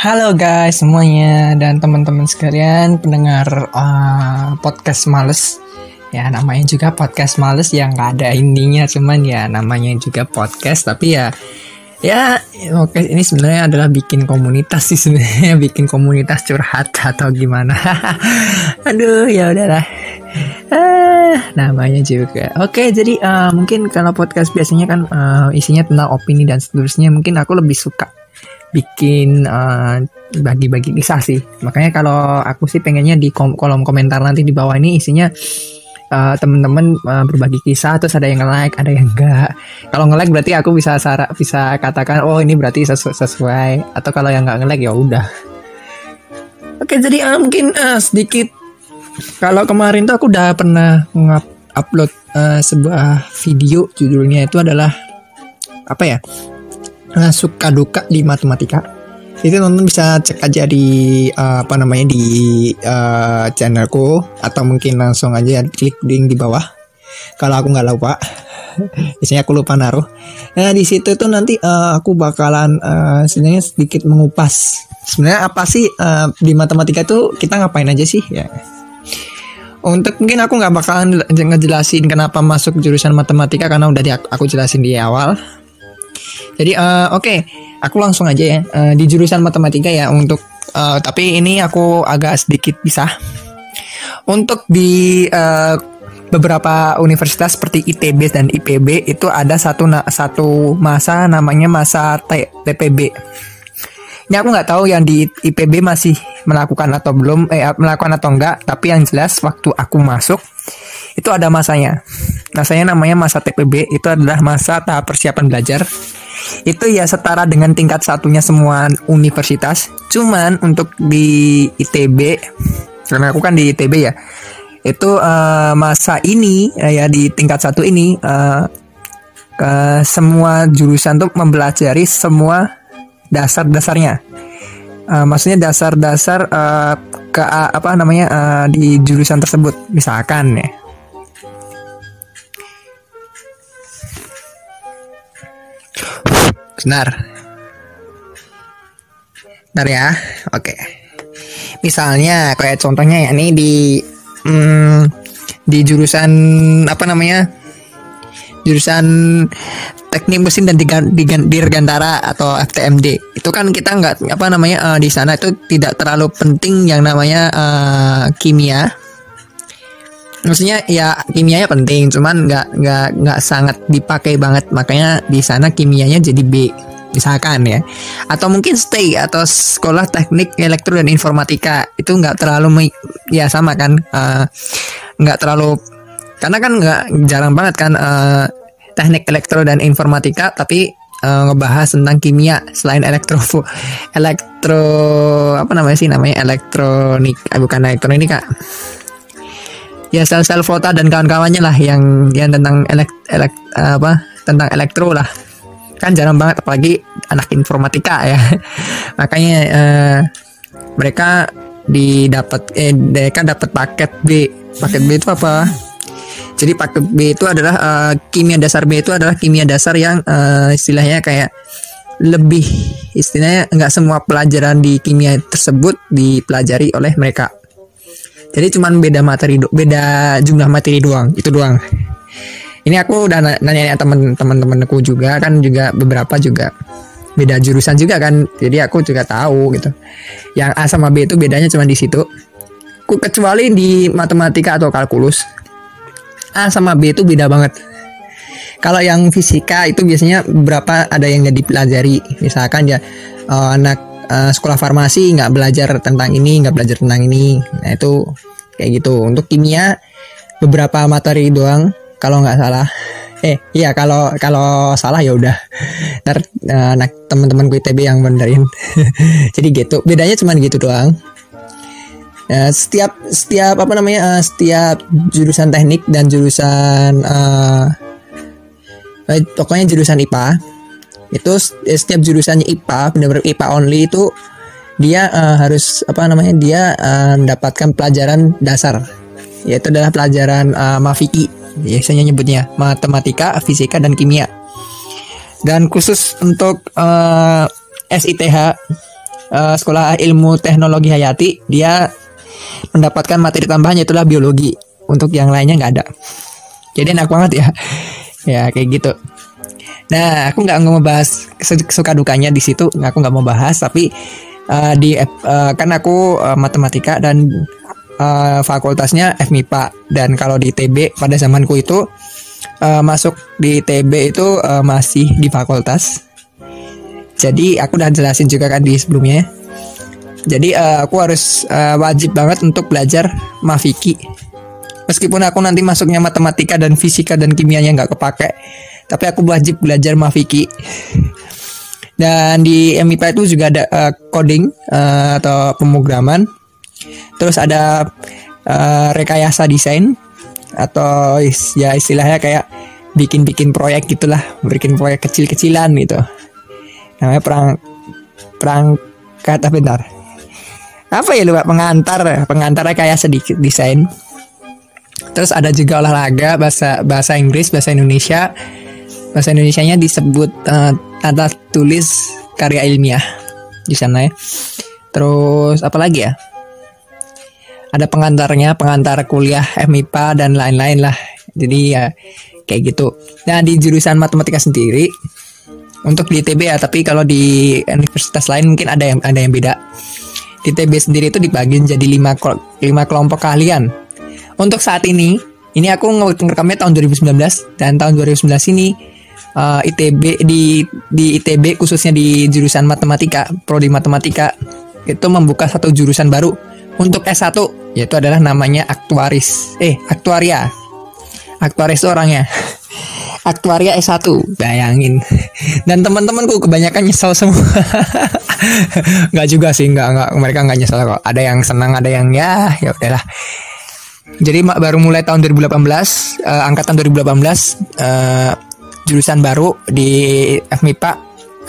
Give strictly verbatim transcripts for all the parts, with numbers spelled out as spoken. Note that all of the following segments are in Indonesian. Halo guys semuanya dan teman-teman sekalian pendengar uh, podcast Males. Ya namanya juga podcast Males yang gak ada intinya, cuman ya namanya juga podcast. Tapi ya ya podcast ini sebenarnya adalah bikin komunitas sih sebenarnya, bikin komunitas curhat atau gimana. Aduh ya udahlah. Ah, namanya juga. Oke, jadi uh, mungkin kalau podcast biasanya kan uh, isinya tentang opini dan seterusnya. Mungkin aku lebih suka bikin uh, bagi-bagi kisah sih. Makanya kalau aku sih pengennya di kom- kolom komentar nanti di bawah ini isinya uh, teman-teman uh, berbagi kisah. Terus ada yang nge-like, ada yang enggak. Kalau nge-like berarti aku bisa sara- bisa katakan oh ini berarti sesu- sesuai. Atau kalau yang nggak nge-like ya udah. Oke, jadi uh, mungkin uh, sedikit. Kalau kemarin tuh aku udah pernah nge-upload uh, sebuah video, judulnya itu adalah apa ya? Uh, suka duka di matematika. Itu teman-teman bisa cek aja di uh, apa namanya di uh, channelku atau mungkin langsung aja klik link di bawah. Kalau aku nggak lupa, biasanya aku lupa naruh. Nah di situ tuh nanti uh, aku bakalan uh, sebenarnya sedikit mengupas. Sebenarnya apa sih uh, di matematika tuh kita ngapain aja sih ya? Untuk mungkin aku nggak bakalan ngejelasin kenapa masuk jurusan matematika karena udah di, aku jelasin di awal. Jadi uh, oke, okay. Aku langsung aja ya uh, di jurusan matematika ya untuk uh, tapi ini aku agak sedikit pisah. Untuk di uh, beberapa universitas seperti I T B dan I P B itu ada satu na- satu masa namanya masa T- TPB. Ini aku nggak tahu yang di I P B masih melakukan atau belum, eh melakukan atau enggak. Tapi yang jelas waktu aku masuk itu ada masanya. Masanya namanya masa T P B. Itu adalah masa tahap persiapan belajar. Itu ya setara dengan tingkat satunya semua universitas. Cuman untuk di I T B, karena aku kan di I T B ya. Itu uh, masa ini uh, ya di tingkat satu ini uh, uh, semua jurusan tuh mempelajari semua dasar-dasarnya, uh, maksudnya dasar-dasar uh, ke apa namanya uh, di jurusan tersebut, misalkan ya. Benar, benar ya, oke. Misalnya kayak contohnya ya, ini di mm, di jurusan apa namanya jurusan teknik mesin dan dirgantara atau F T M D itu kan kita nggak apa namanya uh, di sana itu tidak terlalu penting yang namanya uh, kimia, maksudnya ya kimianya penting cuman nggak nggak nggak sangat dipakai banget, makanya di sana kimianya jadi B misalkan ya. Atau mungkin stay atau sekolah teknik elektro dan informatika itu nggak terlalu ya sama kan, uh, nggak terlalu karena kan nggak jarang banget kan uh, teknik elektro dan informatika tapi uh, ngebahas tentang kimia selain elektro elektro apa namanya sih namanya elektronik eh, bukan elektronik kak ya, sel-sel flota dan kawan-kawannya lah yang yang tentang elek, elek apa tentang elektro lah kan jarang banget apalagi anak informatika ya. Makanya uh, mereka didapat eh mereka dapat paket B. Paket B itu apa? Jadi paket B itu adalah uh, kimia dasar B itu adalah kimia dasar yang uh, istilahnya kayak lebih istilahnya nggak semua pelajaran di kimia tersebut dipelajari oleh mereka. Jadi cuman beda materi, beda jumlah materi doang, itu doang. Ini aku udah nanya-nanya teman-teman-temanku juga kan, juga beberapa juga beda jurusan juga kan. Jadi aku juga tahu gitu. Yang A sama B itu bedanya cuma di situ. Kecuali di matematika atau kalkulus. A sama B itu beda banget. Kalau yang fisika itu biasanya berapa ada yang nggak dipelajari. Misalkan ya uh, anak uh, sekolah farmasi nggak belajar tentang ini, nggak belajar tentang ini. Nah itu kayak gitu. Untuk kimia beberapa materi doang. Kalau nggak salah, eh iya kalau kalau salah ya udah. Ntar uh, anak teman-temanku I T B yang benerin. Jadi gitu. Bedanya cuma gitu doang. Nah, setiap setiap apa namanya uh, setiap jurusan teknik dan jurusan uh, eh, pokoknya jurusan I P A itu setiap jurusannya I P A benar-benar I P A only itu dia uh, harus apa namanya dia uh, mendapatkan pelajaran dasar, yaitu adalah pelajaran uh, mafiki biasanya nyebutnya matematika, fisika dan kimia. Dan khusus untuk uh, S I T H, uh, Sekolah Ilmu Teknologi Hayati, dia mendapatkan materi tambahan yaitulah biologi. Untuk yang lainnya nggak ada. Jadi enak banget ya. Ya kayak gitu. Nah, aku nggak mau bahas suka dukanya di situ. Aku nggak mau bahas, tapi uh, di uh, kan aku uh, matematika dan uh, fakultasnya F M I P A. Dan kalau di I T B pada zamanku itu uh, masuk di I T B itu uh, masih di fakultas. Jadi aku udah jelasin juga kan di sebelumnya. Jadi uh, aku harus uh, wajib banget untuk belajar mafiki. Meskipun aku nanti masuknya matematika dan fisika dan kimianya nggak kepake, tapi aku wajib belajar mafiki. Dan di M I P A itu juga ada uh, coding uh, atau pemrograman. Terus ada uh, rekayasa desain atau is, ya istilahnya kayak bikin-bikin proyek gitulah, bikin proyek kecil-kecilan gitu. Namanya perang perangkat apa bentar. Apa ya lupa pengantar, pengantar rekayasa sedikit desain. Terus ada juga olahraga bahasa bahasa Inggris, bahasa Indonesia. Bahasa Indonesianya disebut uh, tata tulis karya ilmiah di sana ya. Terus apa lagi ya? Ada pengantarnya, pengantar kuliah M I P A dan lain-lain lah. Jadi ya kayak gitu. Nah, di jurusan matematika sendiri untuk di I T B ya, tapi kalau di universitas lain mungkin ada yang ada yang beda. Di I T B sendiri itu dibagiin jadi lima kelompok keahlian. Untuk saat ini, ini aku ngerekamnya tahun dua ribu sembilan belas, dan tahun dua ribu sembilan belas ini uh, I T B di di I T B khususnya di jurusan matematika, prodi matematika itu membuka satu jurusan baru untuk S satu, yaitu adalah namanya aktuaris. Eh, aktuaria. Aktuaris itu orangnya. Aktuaria S satu, bayangin. Dan teman-temanku kebanyakan nyesel semua. Enggak juga sih, enggak enggak mereka enggak nyesel kok. Ada yang senang, ada yang ya, ya udahlah. Jadi baru mulai tahun dua ribu delapan belas, eh, angkatan dua ribu delapan belas eh, jurusan baru di F M I P A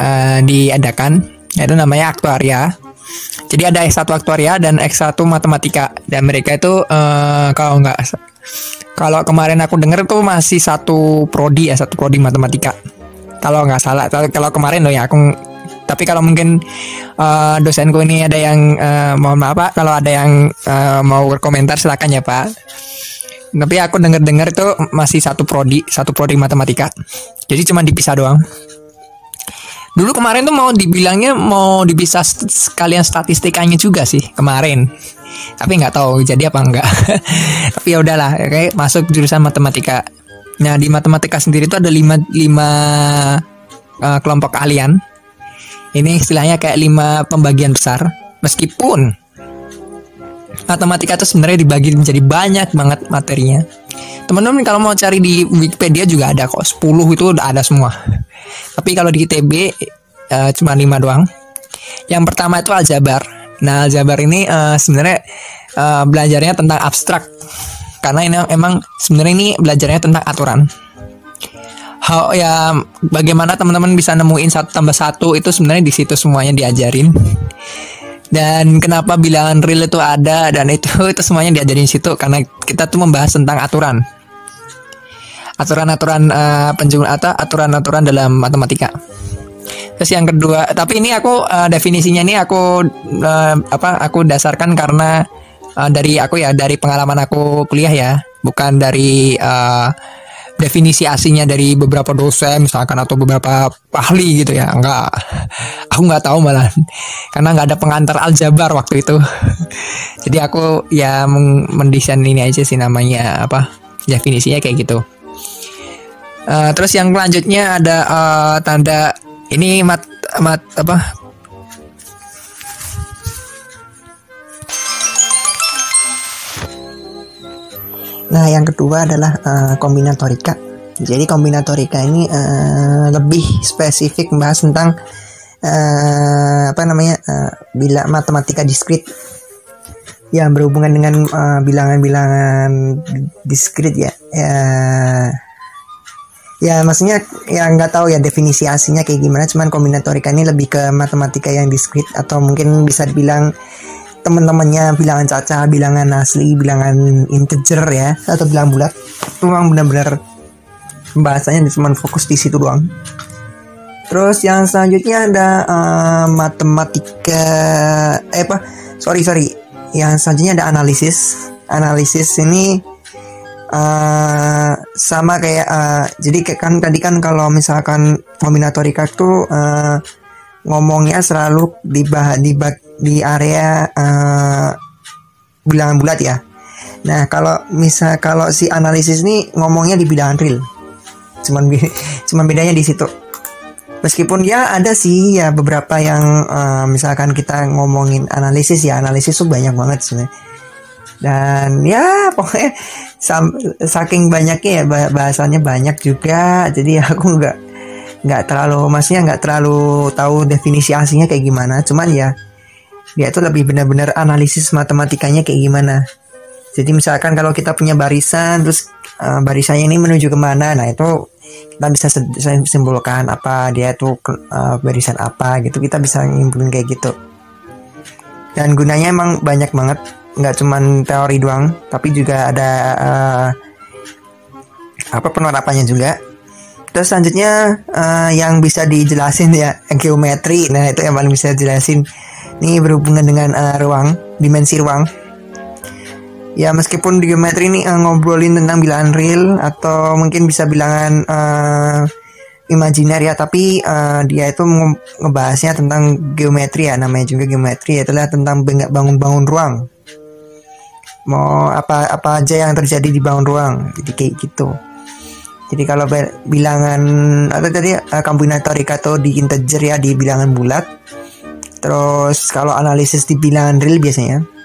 eh, diadakan, yaitu namanya aktuaria. Jadi ada S satu aktuaria dan S satu matematika, dan mereka itu eh, kalau nggak kalau kemarin aku dengar tuh masih satu prodi ya, satu prodi matematika. Kalau nggak salah, kalau kemarin loh ya aku. Tapi kalau mungkin uh, dosenku ini ada yang uh, mohon maaf Pak, kalau ada yang uh, mau berkomentar silakan ya Pak. Tapi aku dengar-dengar itu masih satu prodi, satu prodi matematika. Jadi cuma dipisah doang. Dulu kemarin tuh mau dibilangnya mau dipisah sekalian statistikanya juga sih kemarin. Tapi nggak tahu jadi apa enggak. Tapi ya udahlah, kayak masuk jurusan matematika. Nah, di matematika sendiri itu ada lima lima uh, kelompok keahlian. Ini istilahnya kayak lima pembagian besar. Meskipun matematika itu sebenarnya dibagi menjadi banyak banget materinya. Teman-teman kalau mau cari di Wikipedia juga ada kok, sepuluh itu ada semua. Tapi kalau di I T B uh, cuma lima doang. Yang pertama itu aljabar. Nah, aljabar ini uh, sebenarnya uh, belajarnya tentang abstrak. Karena ini emang sebenarnya ini belajarnya tentang aturan. How, ya bagaimana teman-teman bisa nemuin satu tambah satu itu sebenarnya di situ semuanya diajarin, dan kenapa bilangan real itu ada, dan itu itu semuanya diajarin di situ karena kita tuh membahas tentang aturan aturan-aturan uh, penjumlahan atau aturan-aturan dalam matematika. Terus yang kedua, tapi ini aku uh, definisinya ini aku uh, apa aku dasarkan karena uh, dari aku ya dari pengalaman aku kuliah ya, bukan dari uh, definisi aslinya dari beberapa dosen misalkan atau beberapa ahli gitu ya. Enggak, aku nggak tahu malah karena nggak ada pengantar aljabar waktu itu. Jadi aku ya mendesain ini aja sih namanya apa definisinya kayak gitu. Uh, terus yang selanjutnya ada uh, tanda ini mat mat apa Nah, yang kedua adalah uh, kombinatorika. Jadi kombinatorika ini uh, lebih spesifik membahas tentang uh, apa namanya uh, bila matematika diskrit yang berhubungan dengan uh, bilangan-bilangan diskrit ya. Uh, ya maksudnya ya nggak tahu ya definisi aslinya kayak gimana, cuman kombinatorika ini lebih ke matematika yang diskrit atau mungkin bisa dibilang teman-temannya bilangan cacah, bilangan asli, bilangan integer ya, atau bilangan bulat. Itu memang benar-benar bahasanya cuma fokus di situ doang. Terus yang selanjutnya ada uh, matematika eh apa sorry sorry yang selanjutnya ada analisis. Analisis ini uh, sama kayak uh, jadi kan tadi kan kalau misalkan kombinatorika tuh uh, ngomongnya selalu di bah di bah di area uh, bilangan bulat ya. Nah kalau misal kalau si analisis ini ngomongnya di bilangan real, cuman cuman bedanya di situ. Meskipun ya ada sih ya beberapa yang uh, misalkan kita ngomongin analisis ya analisis tuh banyak banget sebenarnya. Dan ya pokoknya saking banyaknya ya bahasanya banyak juga. Jadi aku nggak nggak terlalu maksudnya nggak terlalu tahu definisi aslinya kayak gimana. Cuman ya dia tuh lebih benar-benar analisis matematikanya kayak gimana. Jadi misalkan kalau kita punya barisan terus uh, barisannya ini menuju kemana, nah itu kita bisa simpulkan apa dia tuh uh, barisan apa gitu, kita bisa nyimpulin kayak gitu. Dan gunanya emang banyak banget, nggak cuman teori doang tapi juga ada uh, apa penerapannya juga. Terus selanjutnya uh, yang bisa dijelasin ya geometri, nah itu yang paling bisa jelasin ini berhubungan dengan uh, ruang, dimensi ruang. Ya meskipun di geometri ini uh, ngobrolin tentang bilangan real atau mungkin bisa bilangan uh, imajiner ya, tapi uh, dia itu ngebahasnya tentang geometri ya, namanya juga geometri, itulah tentang bangun-bangun ruang. Mau apa apa aja yang terjadi di bangun ruang, jadi kayak gitu. Jadi kalau bilangan atau tadi uh, kombinatorika atau di integer ya di bilangan bulat. Terus kalau analisis di bilangan real biasanya.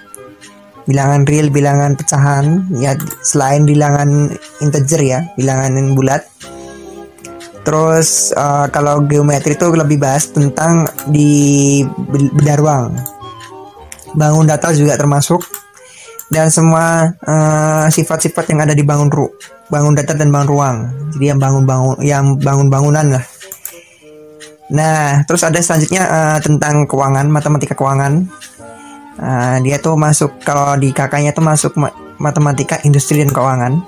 Bilangan real, bilangan pecahan ya, selain bilangan integer ya, bilangan yang bulat. Terus uh, kalau geometri itu lebih bahas tentang di beda ruang, bangun data juga termasuk, dan semua sifat-sifat uh, yang ada di bangun ru bangun data dan bangun ruang. Jadi yang bangun bangun yang bangun bangunan lah. Nah terus ada selanjutnya uh, tentang keuangan, matematika keuangan. Uh, dia tuh masuk, kalau di kakaknya tuh masuk ma matematika industri dan keuangan.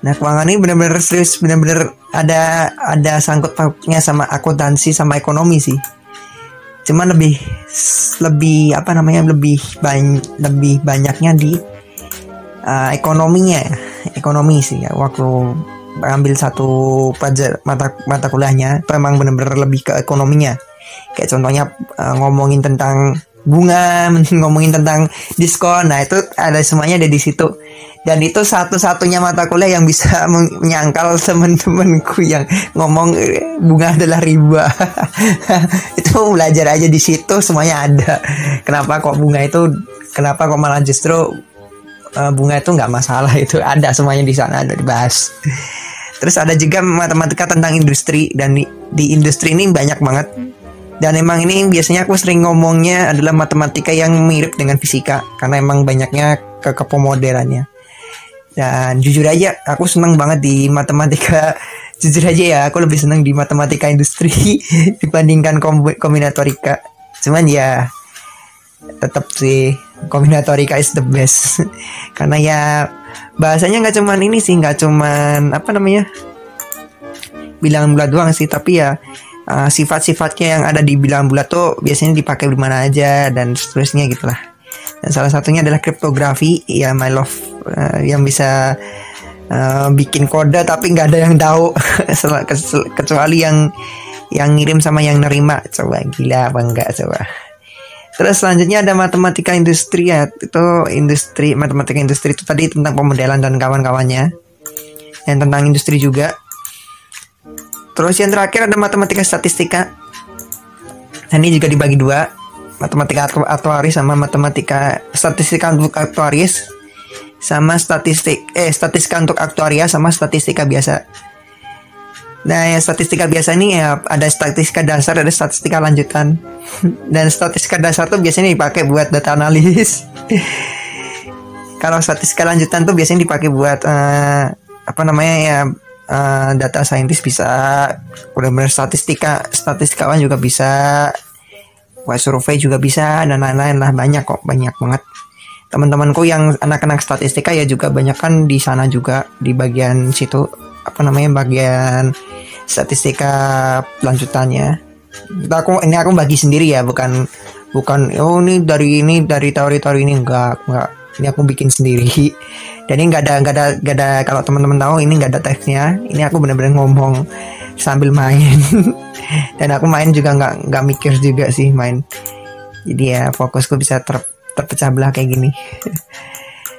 Nah keuangan ini benar-benar serius, benar-benar ada ada sangkut pautnya sama akuntansi sama ekonomi sih. Cuman lebih lebih apa namanya lebih banyak lebih banyaknya di uh, ekonominya, ekonomi sih ya. Waktu ambil satu pelajar mata mata kuliahnya, memang benar-benar lebih ke ekonominya. Kayak contohnya uh, ngomongin tentang bunga, ngomongin tentang diskon, nah itu ada semuanya ada di situ. Dan itu satu-satunya mata kuliah yang bisa menyangkal temen-temenku yang ngomong bunga adalah riba. Itu belajar aja di situ, semuanya ada. Kenapa kok bunga itu, kenapa kok malah justru uh, bunga itu nggak masalah, itu ada semuanya di sana, ada dibahas. Terus ada juga matematika tentang industri, dan di, di industri ini banyak banget. Dan emang ini biasanya aku sering ngomongnya adalah matematika yang mirip dengan fisika, karena emang banyaknya ke kepemoderannya. Dan jujur aja aku seneng banget di matematika, jujur aja ya aku lebih seneng di matematika industri dibandingkan kombinatorika. Cuman ya tetap sih kombinatorika is the best. Karena ya bahasanya nggak cuman ini sih, nggak cuman apa namanya bilangan bulat doang sih, tapi ya Uh, sifat-sifatnya yang ada di bilangan bulat tuh biasanya dipakai di mana aja dan seterusnya gitulah. Dan salah satunya adalah kriptografi ya, my love, uh, yang bisa uh, bikin kode tapi nggak ada yang tahu kecuali yang yang ngirim sama yang nerima. Coba gila apa enggak coba. Terus selanjutnya ada matematika industri ya, itu industri matematika industri itu tadi tentang pemodelan dan kawan-kawannya, dan tentang industri juga. Terus yang terakhir ada matematika statistika. Nah, ini juga dibagi dua, matematika aktuaris sama matematika statistika untuk aktuaris, sama statistik eh statistika untuk aktuaria sama statistika biasa. Nah, yang statistika biasa ini ya ada statistika dasar, ada statistika lanjutan. Dan statistika dasar tuh biasanya dipakai buat data analis. Kalau statistika lanjutan tuh biasanya dipakai buat uh, apa namanya ya Uh, data scientist bisa, benar-benar statistika, statistikawan juga bisa, buat survei juga bisa, dan lain-lain lah, banyak kok, banyak banget. Teman-temanku yang anak-anak statistika ya juga banyak kan di sana juga, di bagian situ, apa namanya, bagian statistika lanjutannya. Aku ini aku bagi sendiri ya, bukan bukan oh ini dari ini dari teori-teori ini, enggak enggak. Ini aku bikin sendiri. Dan ini nggak ada nggak ada nggak ada kalau teman-teman tahu ini nggak ada teksnya. Ini aku bener-bener ngomong sambil main. Dan aku main juga nggak nggak mikir juga sih main. Jadi ya fokusku bisa ter, terpecah belah kayak gini.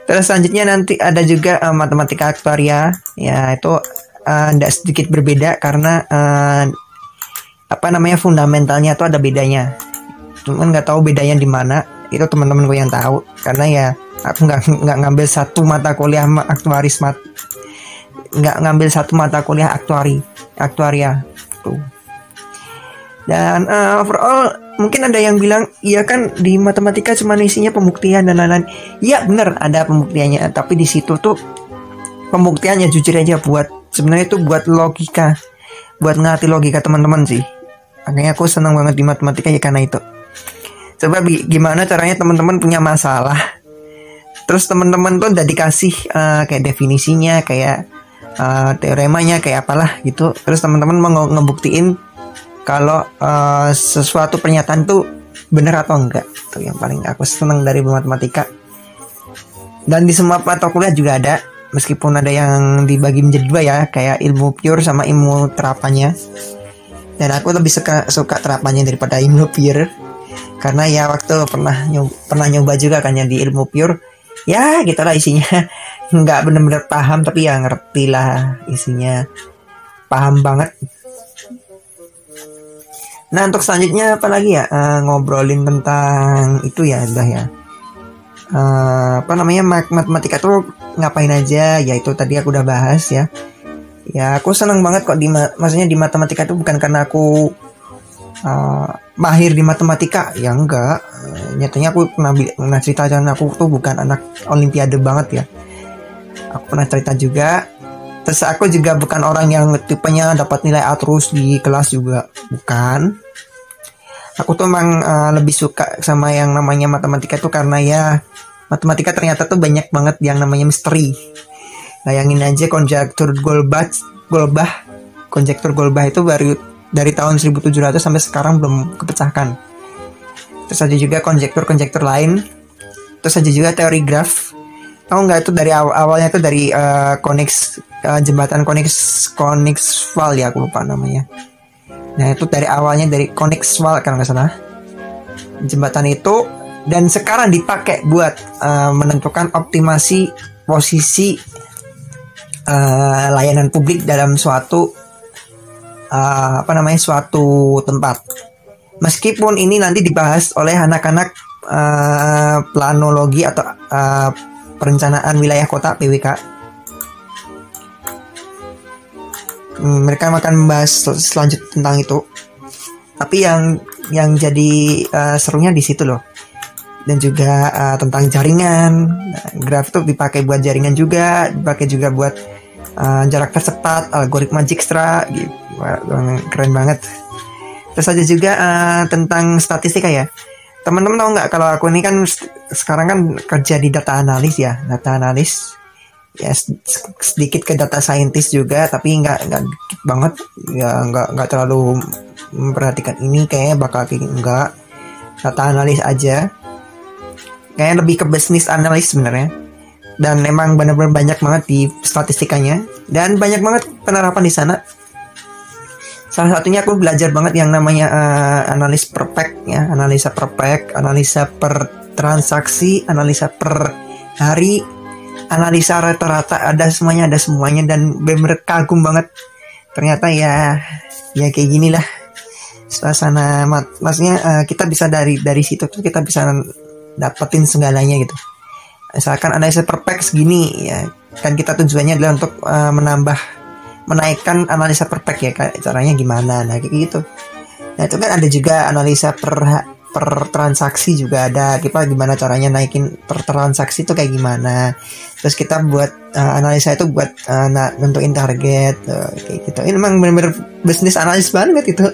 Terus selanjutnya nanti ada juga uh, matematika aktuaria. Ya itu nggak uh, sedikit berbeda karena uh, apa namanya fundamentalnya itu ada bedanya. Cuman nggak tahu bedanya di mana. Itu teman-teman gue yang tahu karena ya aku nggak nggak ngambil satu mata kuliah aktuaris mat nggak ngambil satu mata kuliah aktuari aktuaria tuh. Dan uh, overall mungkin ada yang bilang ya kan di matematika cuma isinya pembuktian dan lain-lain. Ya bener ada pembuktiannya, tapi di situ tuh pembuktiannya jujur aja buat sebenarnya itu buat logika, buat ngerti logika teman-teman sih. Makanya aku senang banget di matematika ya karena itu. Coba gimana caranya teman-teman punya masalah, terus teman-teman tuh udah dikasih uh, kayak definisinya, kayak uh, teoremanya, kayak apalah gitu. Terus teman-teman mau ngebuktiin kalau uh, sesuatu pernyataan tuh bener atau enggak. Itu yang paling aku seneng dari matematika. Dan di semua mata kuliah juga ada, meskipun ada yang dibagi menjadi dua ya, kayak ilmu pure sama ilmu terapannya. Dan aku lebih suka, suka terapannya daripada ilmu pure. Karena ya waktu pernah nyoba, pernah nyoba juga kan ya di ilmu pure. Ya gitulah isinya. Nggak bener-bener paham tapi ya ngerti lah isinya. Paham banget. Nah untuk selanjutnya apa lagi ya, uh, ngobrolin tentang itu ya udah ya. uh, Apa namanya mat matematika tuh ngapain aja. Ya itu tadi aku udah bahas ya. Ya aku seneng banget kok di maksudnya di matematika tuh bukan karena aku Uh, mahir di matematika ya enggak. Uh, nyatanya aku pernah, pernah cerita aja, aku tuh bukan anak olimpiade banget ya. Aku pernah cerita juga. Terus aku juga bukan orang yang tipenya dapat nilai A terus di kelas juga, bukan. Aku tuh emang uh, lebih suka sama yang namanya matematika tuh karena ya matematika ternyata tuh banyak banget yang namanya misteri. Bayangin aja konjektur Goldbach, Goldbach, konjektur Goldbach itu baru dari tahun seribu tujuh ratus sampai sekarang belum kepecahkan. Terus ada juga konjektur-konjektur lain. Terus ada juga teori graf. Tahu nggak itu dari awal awalnya itu dari uh, Konix uh, jembatan Konix-Konixwal ya, aku lupa namanya. Nah itu dari awalnya dari Konixwal kalau nggak salah. Jembatan itu dan sekarang dipakai buat uh, menentukan optimasi posisi uh, layanan publik dalam suatu Uh, apa namanya suatu tempat. Meskipun ini nanti dibahas oleh anak-anak uh, planologi atau uh, perencanaan wilayah kota P W K. hmm, Mereka akan membahas sel selanjutnya tentang itu. Tapi yang yang jadi uh, serunya di situ loh. Dan juga uh, tentang jaringan. Nah, graf itu dipakai buat jaringan juga, dipakai juga buat uh, jarak tercepat, algoritma Dijkstra gitu. Wah, keren banget. Terus aja juga uh, tentang statistika ya. Teman-teman tahu nggak kalau aku ini kan sekarang kan kerja di data analis ya, data analis. Ya sedikit ke data scientist juga, tapi nggak nggak dikit banget. Ya nggak nggak terlalu memperhatikan ini kayaknya bakal kayak nggak data analis aja. Kayaknya lebih ke business analis sebenarnya. Dan memang benar-benar banyak banget di statistikanya dan banyak banget penerapan di sana. Salah satunya aku belajar banget yang namanya uh, analis per pack ya, analisa per pack, analisa per transaksi, analisa per hari, analisa rata-rata, ada semuanya, ada semuanya dan bener-bener kagum banget. Ternyata ya ya kayak ginilah suasana mat, maksudnya uh, kita bisa dari dari situ tuh kita bisa dapetin segalanya gitu. Misalkan analisa per pack segini ya, kan kita tujuannya adalah untuk uh, menambah menaikkan analisa per pack ya, caranya gimana, nah kayak gitu. Nah itu kan ada juga analisa per per transaksi juga ada, kita gimana caranya naikin per transaksi itu kayak gimana. Terus kita buat uh, analisa itu buat uh, nah, nentuin target uh, kayak gitu. Ini memang benar-benar bisnis analis banget itu,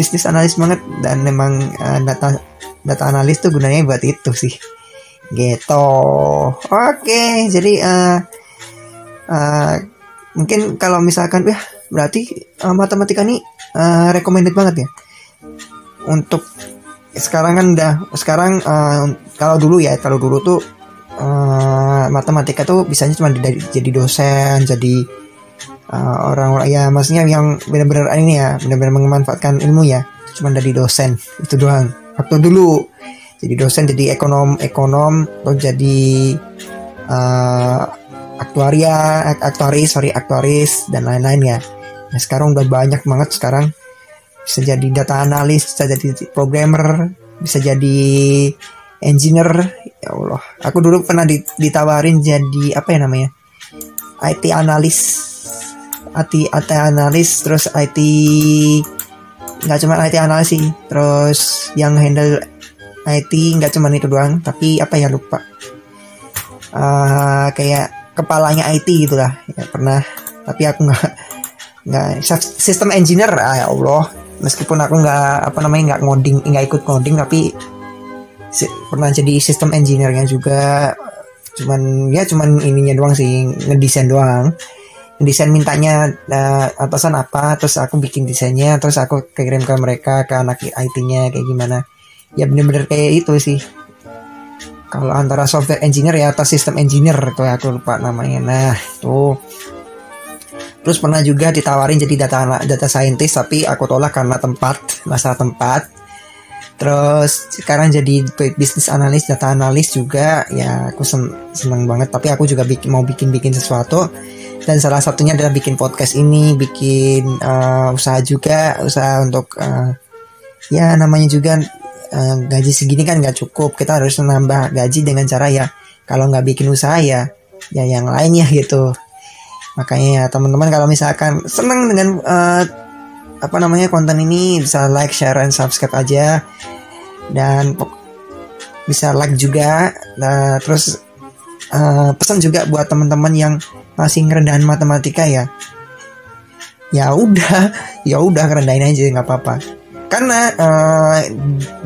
bisnis analis banget dan memang uh, data data analis tuh gunanya buat itu sih, gitu. Oke, okay, jadi. Uh, uh, Mungkin kalau misalkan, ya Berarti uh, matematika ini uh, recommended banget ya untuk sekarang kan udah sekarang uh, kalau dulu ya kalau dulu tuh uh, matematika tuh bisanya cuma jadi dosen, jadi uh, orang-orang ya maksudnya yang benar-benar ini ya benar-benar memanfaatkan ilmu ya cuma dari dosen itu doang waktu dulu, jadi dosen, jadi ekonom ekonom atau jadi uh, aktuaria aktuaris sorry aktuaris dan lain-lainnya. Nah sekarang udah banyak banget sekarang. Bisa jadi data analis, bisa jadi programmer, bisa jadi engineer. Ya Allah, aku dulu pernah ditawarin jadi apa ya namanya? I T analis. I T I T analis, terus I T nggak cuma I T analis sih, terus yang handle I T nggak cuma itu doang, tapi apa ya lupa. Uh, kayak kepalanya I T gitulah. Ya pernah, tapi aku nggak nggak sistem engineer. Ah, ya Allah. Meskipun aku nggak apa namanya nggak ngoding nggak ikut ngoding tapi si, pernah jadi sistem engineer-nya juga, cuman ya cuman ininya doang sih, ngedesain doang, ngedesain mintanya uh, atasan apa, terus aku bikin desainnya, terus aku kirim ke mereka ke anak I T-nya kayak gimana, ya bener-bener kayak itu sih. Kalau antara software engineer ya atau sistem engineer itu aku lupa namanya. Nah itu. Terus pernah juga ditawarin jadi data data scientist tapi aku tolak karena tempat, masalah tempat. Terus sekarang jadi business analyst, data analyst juga ya aku sen seneng banget. Tapi aku juga bikin, mau bikin-bikin sesuatu dan salah satunya adalah bikin podcast ini, bikin uh, usaha juga, usaha untuk uh, ya namanya juga uh, gaji segini kan nggak cukup, kita harus menambah gaji dengan cara ya kalau nggak bikin usaha ya ya yang lainnya gitu. Makanya ya teman-teman kalau misalkan senang dengan uh, apa namanya konten ini bisa like, share, and subscribe aja dan bisa like juga. Nah, terus uh, pesan juga buat teman-teman yang masih ngerendahin matematika ya. Ya udah, ya udah ngerendahin aja nggak apa-apa. Karena uh,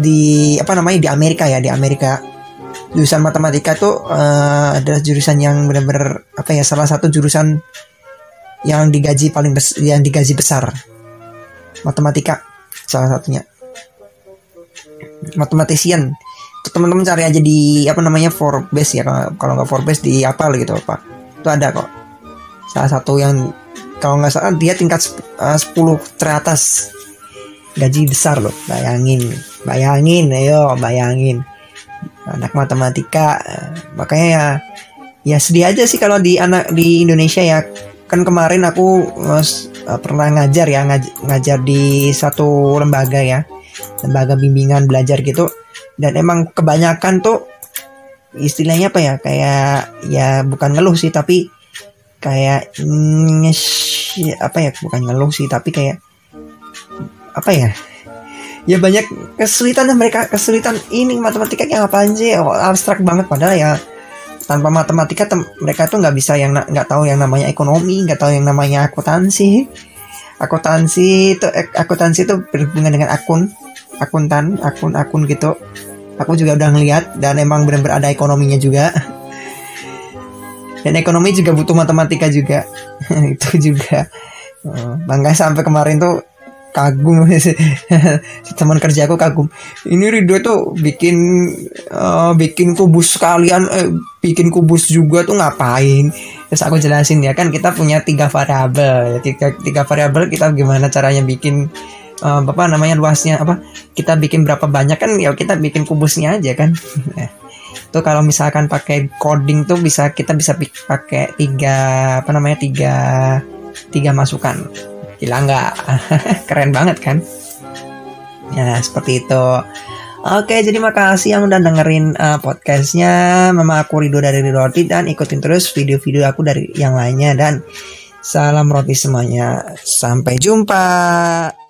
di apa namanya di Amerika ya di Amerika. Jurusan matematika tuh uh, adalah jurusan yang benar-benar apa ya salah satu jurusan yang digaji paling bes yang digaji besar. Matematika salah satunya. Mathematician. Teman-teman cari aja di apa namanya Forbes ya, kalau kalau nggak Forbes di apa gitu apa. Itu ada kok. Salah satu yang kalau nggak salah dia tingkat uh, sepuluh teratas. Gaji besar loh, bayangin. Bayangin, ayo bayangin. Anak matematika, makanya ya, ya sedih aja sih kalau di anak di Indonesia ya. Kan kemarin aku uh, pernah ngajar ya ngaj ngajar di satu lembaga ya, lembaga bimbingan belajar gitu. Dan emang kebanyakan tuh istilahnya apa ya kayak ya bukan ngeluh sih tapi kayak mm, apa ya bukan ngeluh sih tapi kayak apa ya. Ya banyak kesulitan mereka, kesulitan ini matematika yang apaan sih, oh, abstrak banget. Padahal ya tanpa matematika mereka tuh nggak bisa yang nggak tahu yang namanya ekonomi, nggak tahu yang namanya akuntansi. Akuntansi itu akuntansi itu berhubungan dengan akun, akuntan, akun-akun gitu. Aku juga udah ngeliat dan emang benar-benar ada ekonominya juga. Dan ekonomi juga butuh matematika juga. Itu juga. Bangga sampai kemarin tuh kagum teman kerja aku kagum ini Ridho tuh bikin uh, bikin kubus sekalian eh, bikin kubus juga tuh ngapain. Terus aku jelasin ya kan kita punya tiga variabel ya, tiga tiga variabel kita gimana caranya bikin uh, apa namanya luasnya apa kita bikin berapa banyak kan ya kita bikin kubusnya aja kan. Tuh kalau misalkan pakai coding tuh bisa kita bisa pakai tiga apa namanya tiga tiga masukan. Gila nggak? Keren banget kan? Ya seperti itu. Oke, jadi makasih yang udah dengerin uh, podcastnya. Mama aku Ridho dari Ridho Roti dan ikutin terus video-video aku dari yang lainnya dan salam roti semuanya. Sampai jumpa.